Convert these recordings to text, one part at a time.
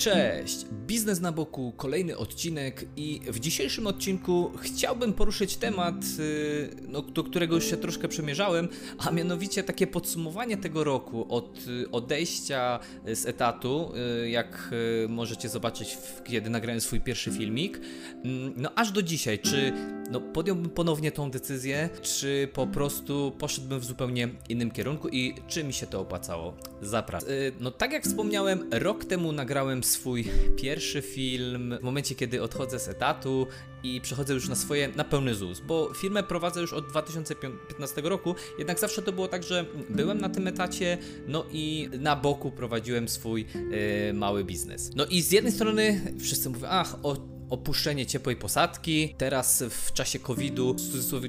Cześć! Biznes na boku, kolejny odcinek i w dzisiejszym odcinku chciałbym poruszyć temat, do którego już się troszkę przemierzałem, a mianowicie takie podsumowanie tego roku od odejścia z etatu, jak możecie zobaczyć, kiedy nagrałem swój pierwszy filmik, no aż do dzisiaj. Czy podjąłbym ponownie tą decyzję, czy po prostu poszedłbym w zupełnie innym kierunku i czy mi się to opłacało? Zapraszam. Tak jak wspomniałem, rok temu nagrałem swój pierwszy film w momencie, kiedy odchodzę z etatu i przechodzę już na pełny ZUS, bo firmę prowadzę już od 2015 roku, jednak zawsze to było tak, że byłem na tym etacie, no i na boku prowadziłem swój mały biznes. No i z jednej strony wszyscy mówią, opuszczenie ciepłej posadki. Teraz w czasie COVID-u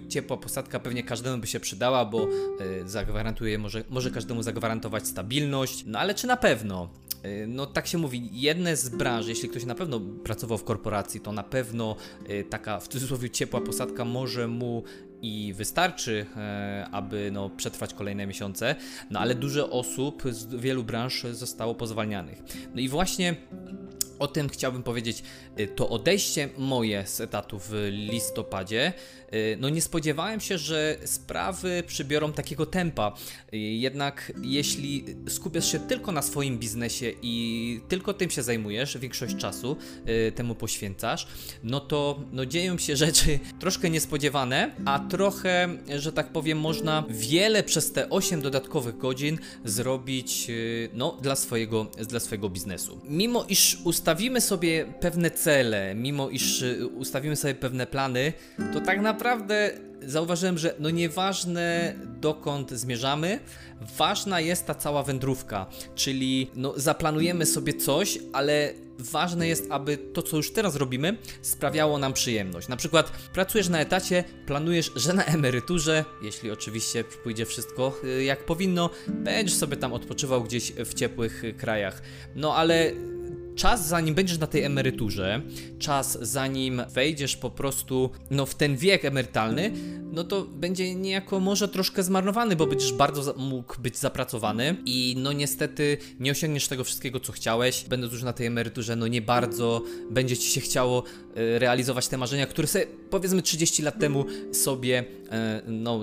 ciepła posadka pewnie każdemu by się przydała, bo zagwarantuje, może każdemu zagwarantować stabilność. No ale czy na pewno? Tak się mówi, jedne z branż, jeśli ktoś na pewno pracował w korporacji, to na pewno taka w cudzysłowie ciepła posadka może mu i wystarczy, aby przetrwać kolejne miesiące, ale dużo osób z wielu branż zostało pozwalnianych. No i właśnie o tym chciałbym powiedzieć. To odejście moje z etatu w listopadzie, nie spodziewałem się, że sprawy przybiorą takiego tempa. Jednak jeśli skupiasz się tylko na swoim biznesie i tylko tym się zajmujesz, większość czasu temu poświęcasz, to dzieją się rzeczy troszkę niespodziewane, a trochę, że tak powiem, można wiele przez te 8 dodatkowych godzin zrobić dla swojego biznesu. Mimo iż ustawimy sobie pewne cele, mimo iż ustawimy sobie pewne plany, to tak naprawdę zauważyłem, że nieważne dokąd zmierzamy, ważna jest ta cała wędrówka, czyli zaplanujemy sobie coś, ale ważne jest, aby to, co już teraz robimy, sprawiało nam przyjemność. Na przykład pracujesz na etacie, planujesz, że na emeryturze, jeśli oczywiście pójdzie wszystko jak powinno, będziesz sobie tam odpoczywał gdzieś w ciepłych krajach, ale czas, zanim będziesz na tej emeryturze, czas, zanim wejdziesz po prostu w ten wiek emerytalny, to będzie niejako może troszkę zmarnowany, bo będziesz bardzo mógł być zapracowany i niestety nie osiągniesz tego wszystkiego, co chciałeś. Będąc już na tej emeryturze, nie bardzo będzie ci się chciało realizować te marzenia, które sobie, powiedzmy, 30 lat temu sobie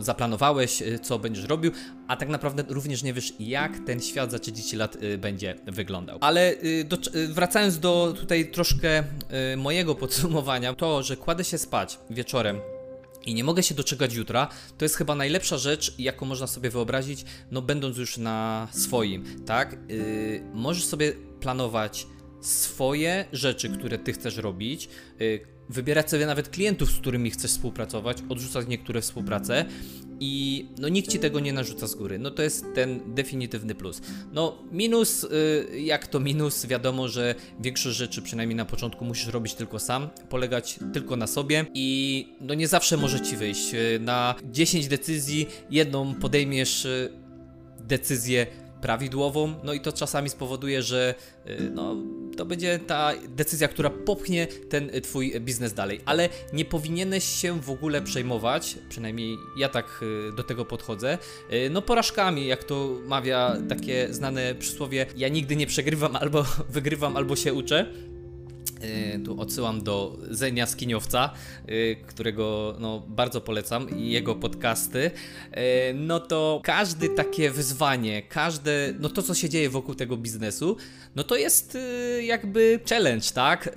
zaplanowałeś, co będziesz robił, a tak naprawdę również nie wiesz, jak ten świat za 30 lat będzie wyglądał. Ale wracając do tutaj troszkę mojego podsumowania, to, że kładę się spać wieczorem i nie mogę się doczekać jutra, to jest chyba najlepsza rzecz, jaką można sobie wyobrazić, będąc już na swoim, tak? Możesz sobie planować swoje rzeczy, które ty chcesz robić, wybierać sobie nawet klientów, z którymi chcesz współpracować, odrzucać niektóre współprace i nikt ci tego nie narzuca z góry. To jest ten definitywny plus. Minus, jak to minus, wiadomo, że większość rzeczy, przynajmniej na początku, musisz robić tylko sam, polegać tylko na sobie i nie zawsze może ci wyjść. Na 10 decyzji jedną podejmiesz decyzję prawidłową, i to czasami spowoduje, że to będzie ta decyzja, która popchnie ten twój biznes dalej, ale nie powinieneś się w ogóle przejmować, przynajmniej ja tak do tego podchodzę, porażkami, jak to mawia takie znane przysłowie, ja nigdy nie przegrywam, albo wygrywam, albo się uczę. Tu odsyłam do Zenia Skiniowca, którego bardzo polecam, i jego podcasty. To każde takie wyzwanie, każde to, co się dzieje wokół tego biznesu, to jest jakby challenge, tak?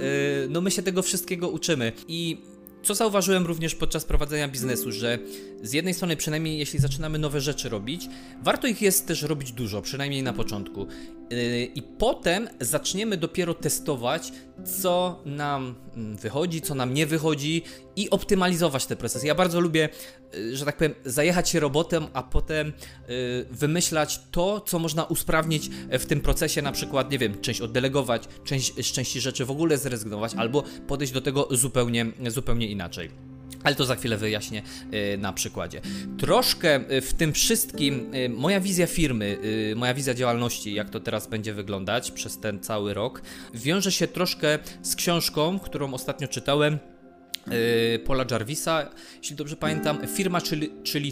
My się tego wszystkiego uczymy. I co zauważyłem również podczas prowadzenia biznesu, że z jednej strony, przynajmniej jeśli zaczynamy nowe rzeczy robić, warto ich jest też robić dużo, przynajmniej na początku. I potem zaczniemy dopiero testować, co nam wychodzi, co nam nie wychodzi i optymalizować te procesy. Ja bardzo lubię, że tak powiem, zajechać się robotem, a potem wymyślać to, co można usprawnić w tym procesie, na przykład, nie wiem, część oddelegować, z części rzeczy w ogóle zrezygnować albo podejść do tego zupełnie inaczej. Ale to za chwilę wyjaśnię na przykładzie. Troszkę w tym wszystkim moja wizja firmy, moja wizja działalności, jak to teraz będzie wyglądać przez ten cały rok, wiąże się troszkę z książką, którą ostatnio czytałem, Paula Jarvisa, jeśli dobrze pamiętam, Firma, czyli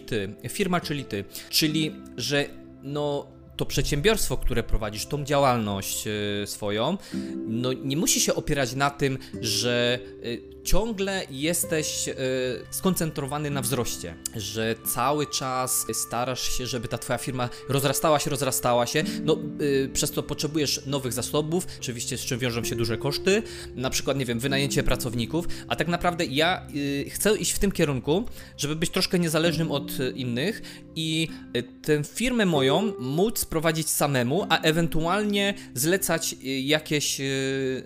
ty. Czyli, że to przedsiębiorstwo, które prowadzisz, tą działalność swoją, no nie musi się opierać na tym, że ciągle jesteś skoncentrowany na wzroście, że cały czas starasz się, żeby ta twoja firma rozrastała się, no przez to potrzebujesz nowych zasobów, oczywiście z czym wiążą się duże koszty, na przykład, nie wiem, wynajęcie pracowników, a tak naprawdę ja chcę iść w tym kierunku, żeby być troszkę niezależnym od innych i tę firmę moją móc prowadzić samemu, a ewentualnie zlecać jakieś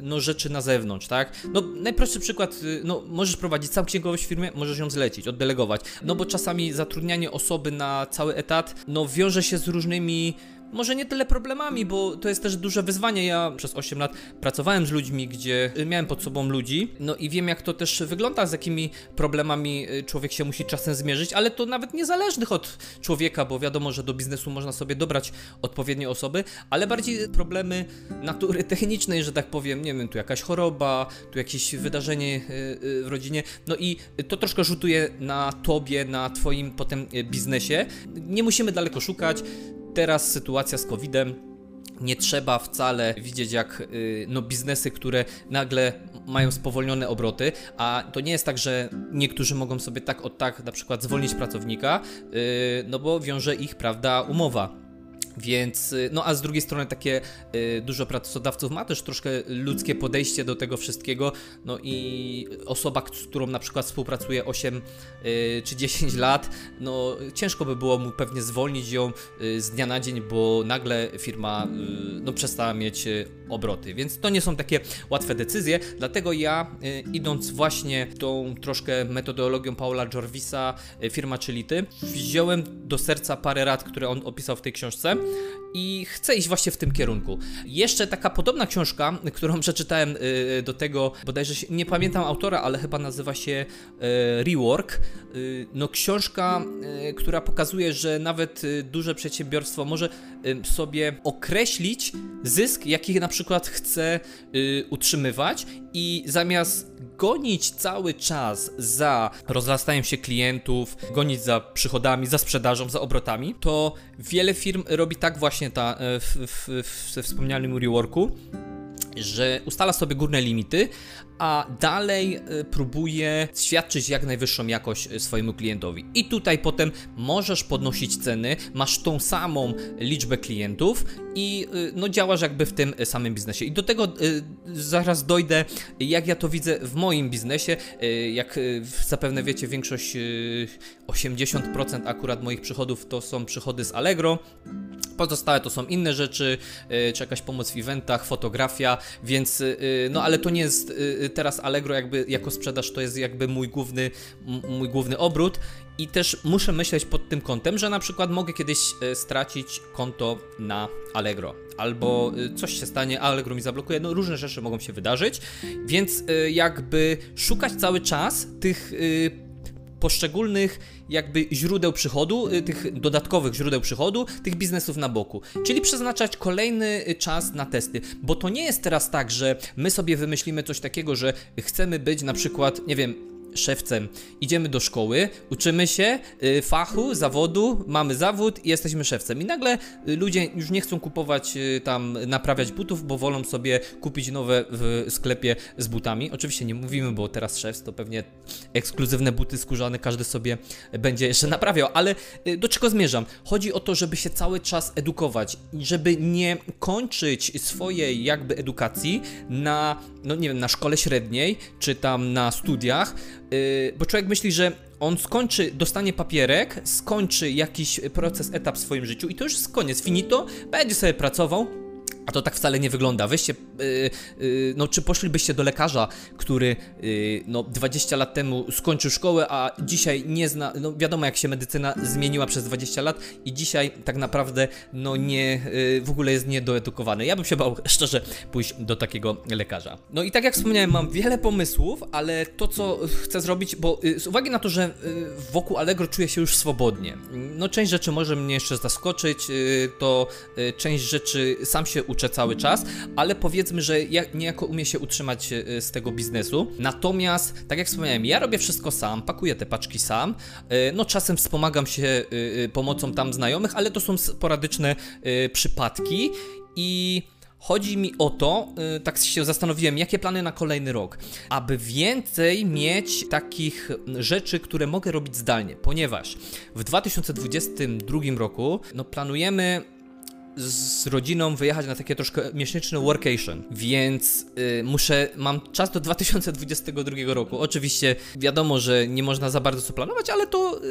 no, rzeczy na zewnątrz, tak? No najprostszy przykład, no możesz prowadzić sam księgowość w firmie, możesz ją zlecić, oddelegować, no bo czasami zatrudnianie osoby na cały etat, no wiąże się z różnymi, może nie tyle problemami, bo to jest też duże wyzwanie. Ja przez 8 lat pracowałem z ludźmi, gdzie miałem pod sobą ludzi, no i wiem, jak to też wygląda, z jakimi problemami człowiek się musi czasem zmierzyć, ale to nawet niezależnych od człowieka, bo wiadomo, że do biznesu można sobie dobrać odpowiednie osoby, ale bardziej problemy natury technicznej, że tak powiem, nie wiem, tu jakaś choroba, tu jakieś wydarzenie w rodzinie, no i to troszkę rzutuje na tobie, na twoim potem biznesie. Nie musimy daleko szukać. Teraz sytuacja z COVID-em, nie trzeba wcale widzieć jak no, biznesy, które nagle mają spowolnione obroty, a to nie jest tak, że niektórzy mogą sobie tak od tak na przykład zwolnić pracownika, no bo wiąże ich, prawda, umowa. Więc, no a z drugiej strony takie dużo pracodawców ma też troszkę ludzkie podejście do tego wszystkiego, no i osoba, z którą na przykład współpracuje 8 czy 10 lat, no ciężko by było mu pewnie zwolnić ją z dnia na dzień, bo nagle firma no przestała mieć obroty, więc to nie są takie łatwe decyzje, dlatego ja idąc właśnie tą troszkę metodologią Paula Jarvisa, firma czyli ty, wziąłem do serca parę rad, które on opisał w tej książce i chcę iść właśnie w tym kierunku. Jeszcze taka podobna książka, którą przeczytałem do tego, bodajże się, nie pamiętam autora, ale chyba nazywa się Rework. No książka, która pokazuje, że nawet duże przedsiębiorstwo może sobie określić zysk, jaki na przykład chce utrzymywać i zamiast gonić cały czas za rozrastaniem się klientów, gonić za przychodami, za sprzedażą, za obrotami, to wiele firm robi tak właśnie we wspomnianym Reworku, że ustala sobie górne limity, a dalej próbuje świadczyć jak najwyższą jakość swojemu klientowi. I tutaj potem możesz podnosić ceny, masz tą samą liczbę klientów i no, działasz jakby w tym samym biznesie. I do tego zaraz dojdę, jak ja to widzę w moim biznesie. Jak zapewne wiecie, większość, 80% akurat moich przychodów to są przychody z Allegro. Pozostałe to są inne rzeczy, czy jakaś pomoc w eventach, fotografia, więc no ale to nie jest teraz Allegro jakby jako sprzedaż, to jest jakby mój główny obrót i też muszę myśleć pod tym kątem, że na przykład mogę kiedyś stracić konto na Allegro albo coś się stanie, Allegro mi zablokuje, no różne rzeczy mogą się wydarzyć, więc jakby szukać cały czas tych poszczególnych jakby źródeł przychodu, tych dodatkowych źródeł przychodu, tych biznesów na boku. Czyli przeznaczać kolejny czas na testy, bo to nie jest teraz tak, że my sobie wymyślimy coś takiego, że chcemy być na przykład, nie wiem, szewcem. Idziemy do szkoły, uczymy się fachu, zawodu, mamy zawód i jesteśmy szewcem. I nagle ludzie już nie chcą kupować tam, naprawiać butów, bo wolą sobie kupić nowe w sklepie z butami. Oczywiście nie mówimy, bo teraz szewc to pewnie ekskluzywne buty skórzane, każdy sobie będzie jeszcze naprawiał, ale do czego zmierzam? Chodzi o to, żeby się cały czas edukować, żeby nie kończyć swojej jakby edukacji na, no nie wiem, na szkole średniej, czy tam na studiach, bo człowiek myśli, że on skończy, dostanie papierek, skończy jakiś proces, etap w swoim życiu i to już jest koniec, finito, będzie sobie pracował, a to tak wcale nie wygląda. Weźcie, no czy poszlibyście do lekarza, który no 20 lat temu skończył szkołę, a dzisiaj nie zna, no wiadomo jak się medycyna zmieniła przez 20 lat i dzisiaj tak naprawdę no nie, w ogóle jest niedoedukowany. Ja bym się bał szczerze pójść do takiego lekarza. No i tak jak wspomniałem, mam wiele pomysłów, ale to co chcę zrobić, bo z uwagi na to, że wokół Allegro czuję się już swobodnie. No część rzeczy może mnie jeszcze zaskoczyć, to część rzeczy sam się uczę cały czas, ale powiedzmy, że ja niejako umiem się utrzymać z tego biznesu. Natomiast, tak jak wspomniałem, ja robię wszystko sam, pakuję te paczki sam, no czasem wspomagam się pomocą tam znajomych, ale to są sporadyczne przypadki i... Chodzi mi o to, tak się zastanowiłem, jakie plany na kolejny rok, aby więcej mieć takich rzeczy, które mogę robić zdalnie, ponieważ w 2022 roku no, planujemy z rodziną wyjechać na takie troszkę miesięczne workation, więc mam czas do 2022 roku. Oczywiście wiadomo, że nie można za bardzo co planować, ale to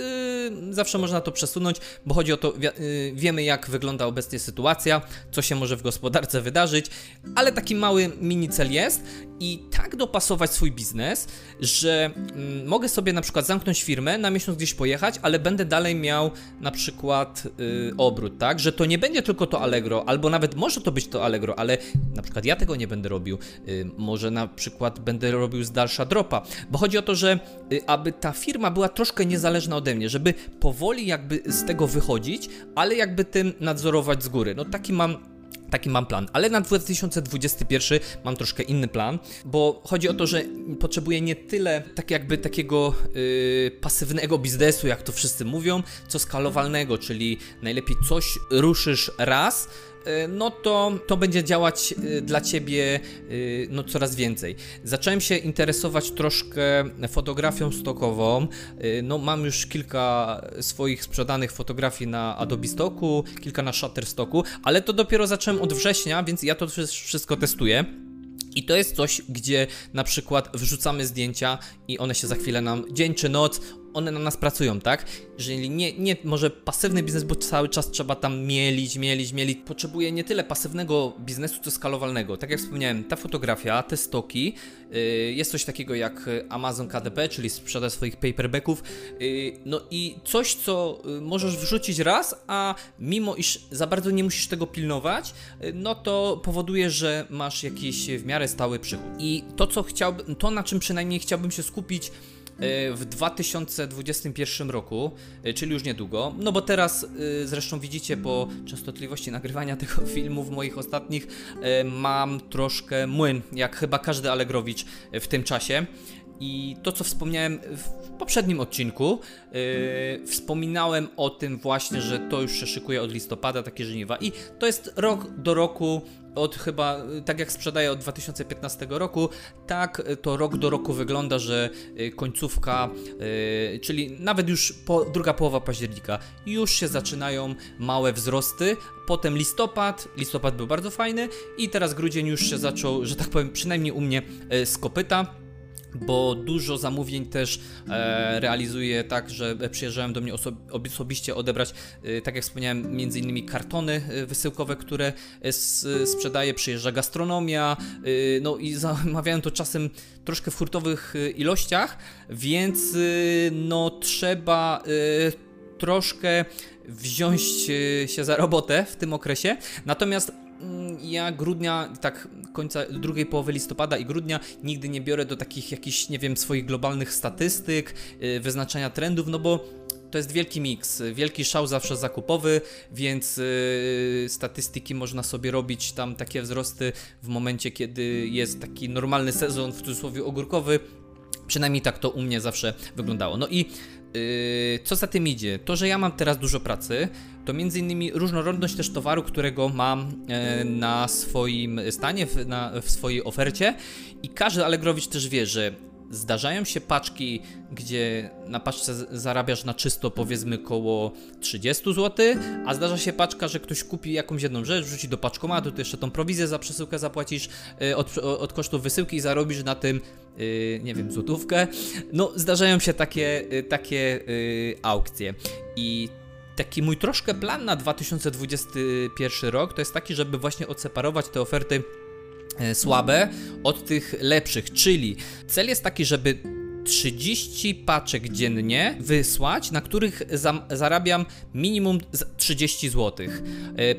zawsze można to przesunąć, bo chodzi o to, wiemy jak wygląda obecnie sytuacja, co się może w gospodarce wydarzyć, ale taki mały mini cel jest i tak dopasować swój biznes, że mogę sobie na przykład zamknąć firmę, na miesiąc gdzieś pojechać, ale będę dalej miał na przykład obrót, tak, że to nie będzie tylko to Allegro, albo nawet może to być to Allegro, ale na przykład ja tego nie będę robił, może na przykład będę robił z dalsza dropa, bo chodzi o to, że aby ta firma była troszkę niezależna ode mnie, żeby powoli jakby z tego wychodzić, ale jakby tym nadzorować z góry, no taki mam plan, ale na 2021 mam troszkę inny plan, bo chodzi o to, że potrzebuję nie tyle tak jakby takiego pasywnego biznesu, jak to wszyscy mówią, co skalowalnego, czyli najlepiej coś ruszysz raz, no to będzie działać dla Ciebie no coraz więcej. Zacząłem się interesować troszkę fotografią stokową, no mam już kilka swoich sprzedanych fotografii na Adobe Stocku, kilka na Shutterstocku, ale to dopiero zacząłem od września, więc ja to wszystko testuję. I to jest coś, gdzie na przykład wrzucamy zdjęcia i one się za chwilę nam, dzień czy noc, one na nas pracują, tak? Jeżeli nie może pasywny biznes, bo cały czas trzeba tam mielić. Potrzebuję nie tyle pasywnego biznesu, co skalowalnego. Tak jak wspomniałem, ta fotografia, te stoki, jest coś takiego jak Amazon KDP, czyli sprzeda swoich paperbacków, no i coś, co możesz wrzucić raz, a mimo iż za bardzo nie musisz tego pilnować, no to powoduje, że masz jakiś w miarę stały przychód. I to, co chciałbym, to na czym przynajmniej chciałbym się skupić w 2021 roku, czyli już niedługo, no bo teraz zresztą widzicie po częstotliwości nagrywania tego filmu w moich ostatnich mam troszkę młyn, jak chyba każdy Allegrowicz w tym czasie. I to, co wspomniałem w poprzednim odcinku, wspominałem o tym właśnie, że to już się szykuje od listopada, takie żniwa. I to jest rok do roku, od chyba, tak jak sprzedaję od 2015 roku, tak to rok do roku wygląda, że końcówka, czyli nawet już druga połowa października, już się zaczynają małe wzrosty. Potem listopad był bardzo fajny i teraz grudzień już się zaczął, że tak powiem, przynajmniej u mnie z kopyta. Bo dużo zamówień też realizuję tak, że przyjeżdżają do mnie osobiście odebrać, tak jak wspomniałem, między innymi kartony wysyłkowe, które sprzedaję, przyjeżdża gastronomia, no i zamawiają to czasem troszkę w hurtowych ilościach, więc no trzeba troszkę wziąć się za robotę w tym okresie, natomiast ja grudnia, tak końca drugiej połowy listopada i grudnia nigdy nie biorę do takich jakichś, nie wiem, swoich globalnych statystyk, wyznaczania trendów, no bo to jest wielki miks, wielki szał zawsze zakupowy, więc statystyki można sobie robić tam takie wzrosty w momencie, kiedy jest taki normalny sezon, w cudzysłowie ogórkowy, przynajmniej tak to u mnie zawsze wyglądało. No i co za tym idzie? To, że ja mam teraz dużo pracy, to między innymi różnorodność też towaru, którego mam na swoim stanie, w swojej ofercie i każdy Allegrowicz też wie, że zdarzają się paczki, gdzie na paczce zarabiasz na czysto powiedzmy koło 30 zł, a zdarza się paczka, że ktoś kupi jakąś jedną rzecz, wrzuci do paczkomatu, to jeszcze tą prowizję za przesyłkę zapłacisz od kosztów wysyłki i zarobisz na tym, nie wiem, złotówkę. No zdarzają się takie aukcje i taki mój troszkę plan na 2021 rok to jest taki, żeby właśnie odseparować te oferty słabe od tych lepszych, czyli cel jest taki, żeby 30 paczek dziennie wysłać, na których zarabiam minimum 30 zł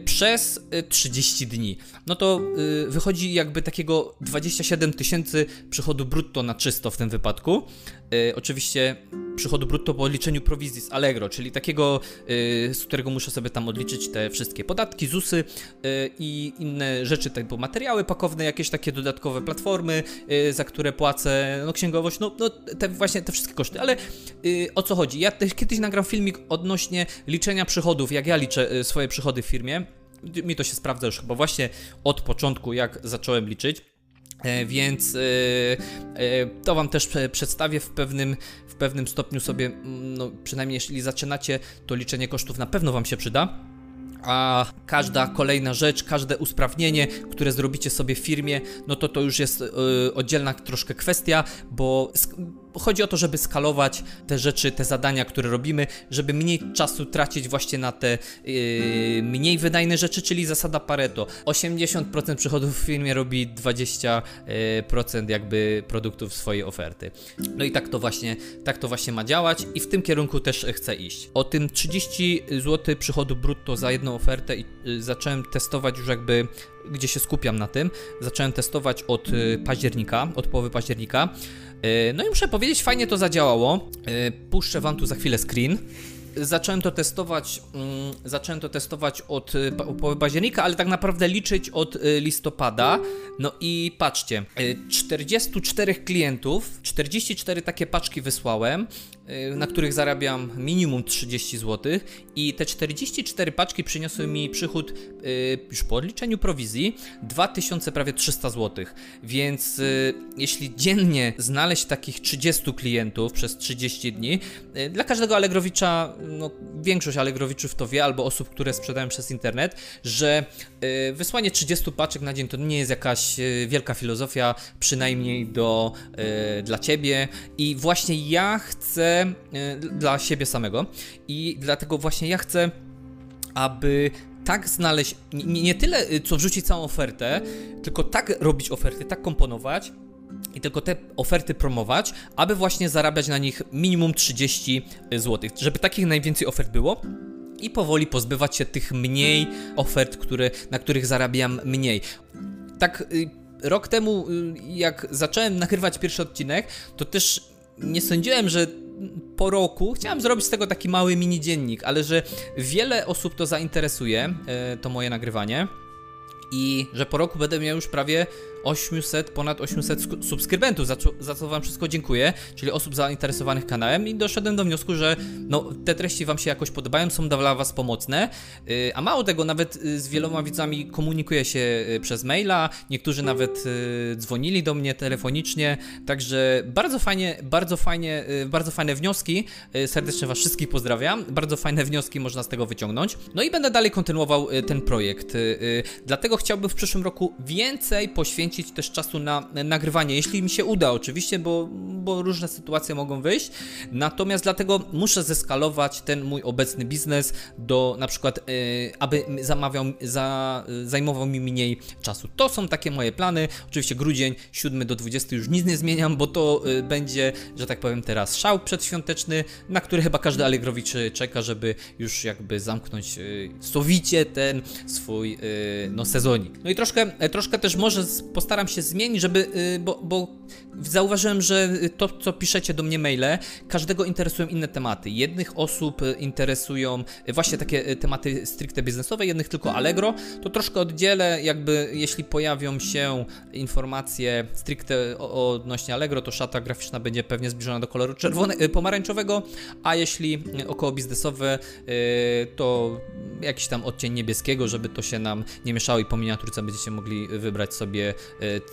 przez 30 dni. No to wychodzi jakby takiego 27 tysięcy przychodu brutto na czysto w tym wypadku. oczywiście przychodu brutto po odliczeniu prowizji z Allegro, czyli takiego, z którego muszę sobie tam odliczyć te wszystkie podatki, ZUSy i inne rzeczy, typu materiały pakowne, jakieś takie dodatkowe platformy, za które płacę, no księgowość, no te właśnie te wszystkie koszty, ale o co chodzi? Ja też kiedyś nagram filmik odnośnie liczenia przychodów, jak ja liczę swoje przychody w firmie. Mi to się sprawdza już chyba właśnie od początku, jak zacząłem liczyć, więc to Wam też przedstawię w pewnym stopniu sobie, no przynajmniej jeśli zaczynacie, to liczenie kosztów na pewno Wam się przyda. A każda kolejna rzecz, każde usprawnienie, które zrobicie sobie w firmie, no to już jest oddzielna troszkę kwestia, bo chodzi o to, żeby skalować te rzeczy, te zadania, które robimy, żeby mniej czasu tracić właśnie na te mniej wydajne rzeczy, czyli zasada Pareto. 80% przychodów w firmie robi 20% jakby produktów swojej oferty. No i tak to właśnie ma działać i w tym kierunku też chcę iść. O tym 30 zł przychodu brutto za jedną ofertę i zacząłem testować już jakby, gdzie się skupiam na tym, zacząłem testować od października, od połowy października. No i muszę powiedzieć, fajnie to zadziałało. Puszczę Wam tu za chwilę screen. Zacząłem to testować od połowy października, ale tak naprawdę liczyć od listopada. No i patrzcie, 44 klientów, 44 takie paczki wysłałem, na których zarabiam minimum 30 zł i te 44 paczki przyniosły mi przychód już po odliczeniu prowizji prawie 2300 zł, więc jeśli dziennie znaleźć takich 30 klientów przez 30 dni, dla każdego Allegrowicza, no, większość Allegrowiczów to wie, albo osób, które sprzedają przez internet, że wysłanie 30 paczek na dzień to nie jest jakaś wielka filozofia, przynajmniej dla Ciebie. I właśnie ja chcę, dla siebie samego, i dlatego właśnie ja chcę, aby tak znaleźć, nie tyle co wrzucić całą ofertę, tylko tak robić oferty, tak komponować, i tylko te oferty promować, aby właśnie zarabiać na nich minimum 30 zł, żeby takich najwięcej ofert było i powoli pozbywać się tych mniej ofert, na których zarabiam mniej. Tak rok temu, jak zacząłem nagrywać pierwszy odcinek, to też nie sądziłem, że po roku chciałem zrobić z tego taki mały mini dziennik, ale że wiele osób to zainteresuje, to moje nagrywanie, i że po roku będę miał już prawie ponad 800 subskrybentów, za co Wam wszystko dziękuję, czyli osób zainteresowanych kanałem, i doszedłem do wniosku, że no, te treści Wam się jakoś podobają, są dla Was pomocne, a mało tego, nawet z wieloma widzami komunikuję się przez maila, niektórzy nawet dzwonili do mnie telefonicznie, także bardzo fajne wnioski, serdecznie Was wszystkich pozdrawiam, bardzo fajne wnioski można z tego wyciągnąć, no i będę dalej kontynuował ten projekt, dlatego chciałbym w przyszłym roku więcej poświęcić też czasu na nagrywanie, jeśli mi się uda oczywiście, bo różne sytuacje mogą wyjść, natomiast dlatego muszę zeskalować ten mój obecny biznes do, na przykład, aby zajmował mi mniej czasu. To są takie moje plany, oczywiście grudzień 7 do 20 już nic nie zmieniam, bo to będzie, że tak powiem, teraz szał przedświąteczny, na który chyba każdy Allegrowicz czeka, żeby już jakby zamknąć sowicie ten swój sezonik. No i troszkę też może postaram się zmienić, żeby, bo zauważyłem, że to, co piszecie do mnie maile, każdego interesują inne tematy. Jednych osób interesują właśnie takie tematy stricte biznesowe, jednych tylko Allegro. To troszkę oddzielę, jakby jeśli pojawią się informacje stricte odnośnie Allegro, to szata graficzna będzie pewnie zbliżona do koloru pomarańczowego, a jeśli około biznesowe, to jakiś tam odcień niebieskiego, żeby to się nam nie mieszało, i po miniaturce będziecie mogli wybrać sobie,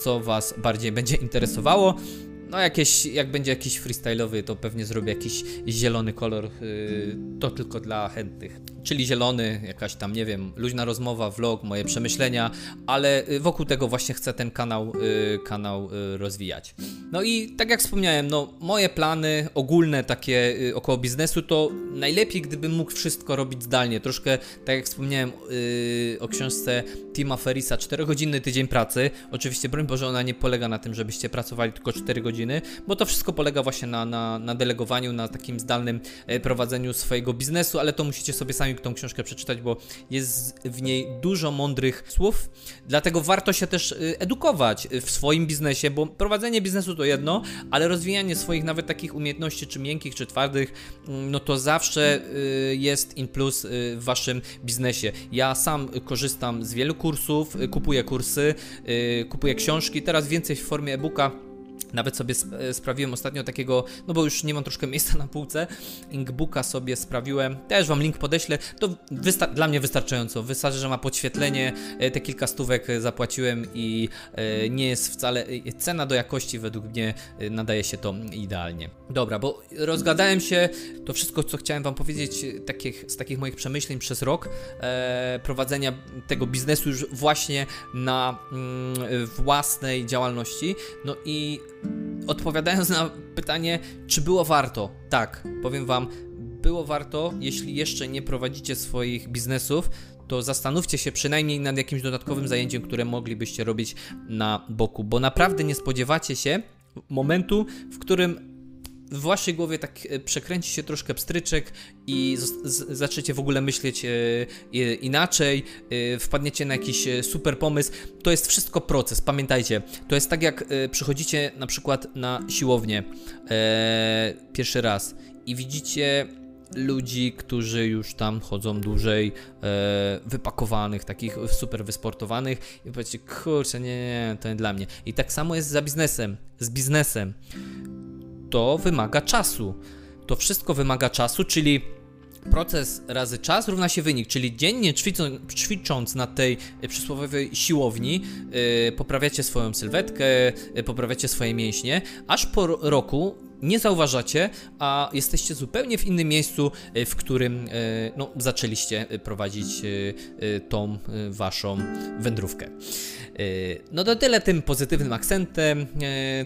co Was bardziej będzie interesowało. No jak będzie jakiś freestyle'owy, to pewnie zrobię jakiś zielony kolor, to tylko dla chętnych. Czyli zielony, jakaś tam, nie wiem, luźna rozmowa, vlog, moje przemyślenia, ale wokół tego właśnie chcę ten kanał rozwijać. No i tak jak wspomniałem, no moje plany ogólne takie około biznesu, to najlepiej gdybym mógł wszystko robić zdalnie. Troszkę tak jak wspomniałem o książce Tima Ferrisa 4-godzinny tydzień pracy. Oczywiście broń Boże, ona nie polega na tym, żebyście pracowali tylko 4 godziny godziny, bo to wszystko polega właśnie na delegowaniu, na takim zdalnym prowadzeniu swojego biznesu, ale to musicie sobie sami tą książkę przeczytać, bo jest w niej dużo mądrych słów, dlatego warto się też edukować w swoim biznesie, bo prowadzenie biznesu to jedno, ale rozwijanie swoich nawet takich umiejętności, czy miękkich, czy twardych, no to zawsze jest in plus w waszym biznesie. Ja sam korzystam z wielu kursów, kupuję kursy, kupuję książki, teraz więcej w formie e-booka. Nawet sobie sprawiłem ostatnio takiego, no bo już nie mam troszkę miejsca na półce, Inkbooka sobie sprawiłem, też wam link podeślę, to dla mnie wystarczająco, wystarczy, że ma podświetlenie, te kilka stówek zapłaciłem i nie jest wcale, cena do jakości według mnie nadaje się to idealnie. Dobra, bo rozgadałem się, to wszystko co chciałem wam powiedzieć z takich moich przemyśleń przez rok prowadzenia tego biznesu już właśnie na własnej działalności, no i odpowiadając na pytanie, czy było warto? Tak, powiem wam, było warto. Jeśli jeszcze nie prowadzicie swoich biznesów, to zastanówcie się przynajmniej nad jakimś dodatkowym zajęciem, które moglibyście robić na boku, bo naprawdę nie spodziewacie się momentu, w którym w waszej głowie tak przekręci się troszkę pstryczek i zaczniecie w ogóle myśleć inaczej, wpadniecie na jakiś super pomysł. To jest wszystko proces, pamiętajcie. To jest tak jak przychodzicie na przykład na siłownię pierwszy raz i widzicie ludzi, którzy już tam chodzą dłużej, wypakowanych, takich super wysportowanych i powiecie, kurczę, nie, to nie dla mnie. I tak samo jest z biznesem. To wymaga czasu. To wszystko wymaga czasu, czyli proces razy czas równa się wynik, czyli dziennie ćwicząc na tej przysłowiowej siłowni poprawiacie swoją sylwetkę, poprawiacie swoje mięśnie, aż po roku nie zauważacie, a jesteście zupełnie w innym miejscu, w którym no, zaczęliście prowadzić tą waszą wędrówkę. No to tyle tym pozytywnym akcentem.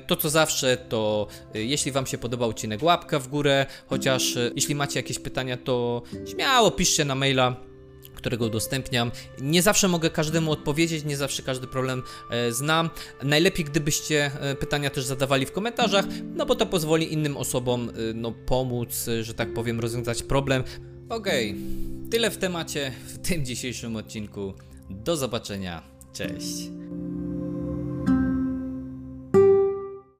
To co zawsze, to jeśli wam się podobał odcinek, łapka w górę, chociaż jeśli macie jakieś pytania, to śmiało piszcie na maila, którego udostępniam. Nie zawsze mogę każdemu odpowiedzieć, nie zawsze każdy problem znam. Najlepiej gdybyście pytania też zadawali w komentarzach, no bo to pozwoli innym osobom no, pomóc, że tak powiem, rozwiązać problem. Okej, tyle w temacie w tym dzisiejszym odcinku. Do zobaczenia, cześć!